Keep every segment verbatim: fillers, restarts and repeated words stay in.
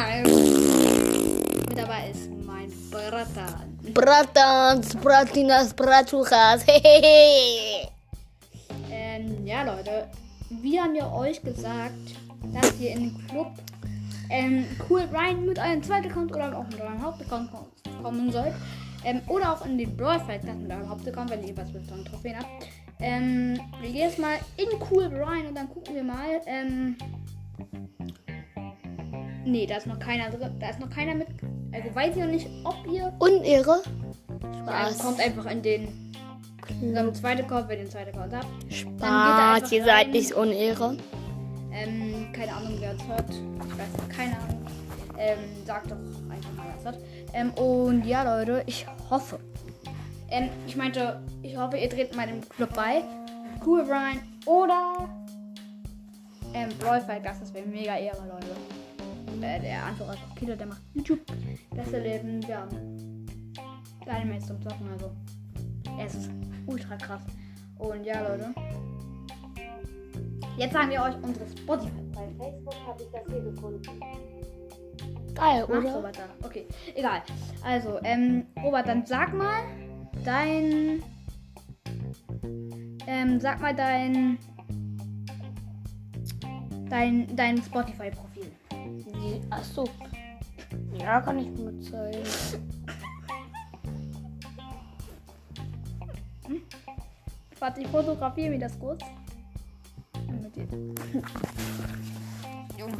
Nein. Mit dabei ist mein Bratan. Bratans, Bratinas, Bratuchas. ähm, ja, Leute. Wir haben ja euch gesagt, dass ihr in den Club ähm, Kuhl Ryan mit eurem zweiten Account oder auch mit eurem Hauptaccount kommen sollt. Ähm, oder auch in den Blaufeld mit eurem Hauptaccount, wenn ihr was mit euren Trophäen habt. Ähm, wir gehen jetzt mal in Kuhl Ryan und dann gucken wir mal. Ähm, nee, da ist noch keiner drin. Da ist noch keiner mit. Also weiß ich noch nicht, ob ihr. Unehre? Spaß. Kommt einfach in den. In so einem zweiten Account, wenn ihr den zweiten Account habt. Spaß, ihr seid nicht unehre. Ähm, keine Ahnung, wer es hört. Ich weiß noch, keine Ahnung. Ähm, sagt doch einfach mal, was es hört. Ähm, und ja, Leute, ich hoffe. Ähm, ich meinte, ich hoffe, ihr dreht mal im Club bei. Kuhl Ryan oder ähm, Wolf-Eiglas, das wäre mega Ehre, Leute. Äh, der Anführer ist auch Kilo, der macht YouTube. Das erleben wir kleine Mädchen zum Zocken, also. Es ist ultra krass. Und ja, Leute. Jetzt sagen wir euch unsere Spotify. Bei Facebook habe ich das hier gefunden. Geil, oder? Ach, Robert, da. Okay, egal. Also, ähm, Robert, dann sag mal dein... Ähm, sag mal dein... Dein, dein Spotify-Profil. Nee, achso. Ja, kann ich nur zeigen. Hm? Warte, ich fotografiere mir das kurz. Mit dir. Junge.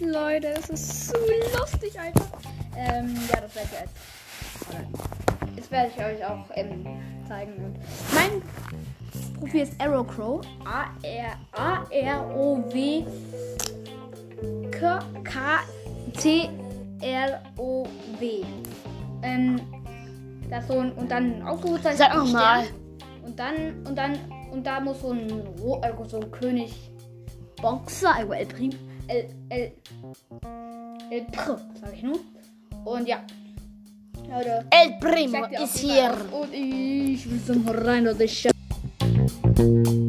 Leute, das ist so lustig einfach. Ähm, ja, das werde ich jetzt. Jetzt werde ich euch auch ähm, zeigen. Und mein Profil ist Aerocrow. A R A R O W K T R O W. Ähm, das so ein, und dann ein Ausrufezeichen. Sag nochmal. Und dann, und dann, und da muss so ein, so ein König Boxer, also El Prim, El, El, El Prim, sag ich nur. Und ja. Leute, El Primo ist hier. Und ich will zum Rein, oder ich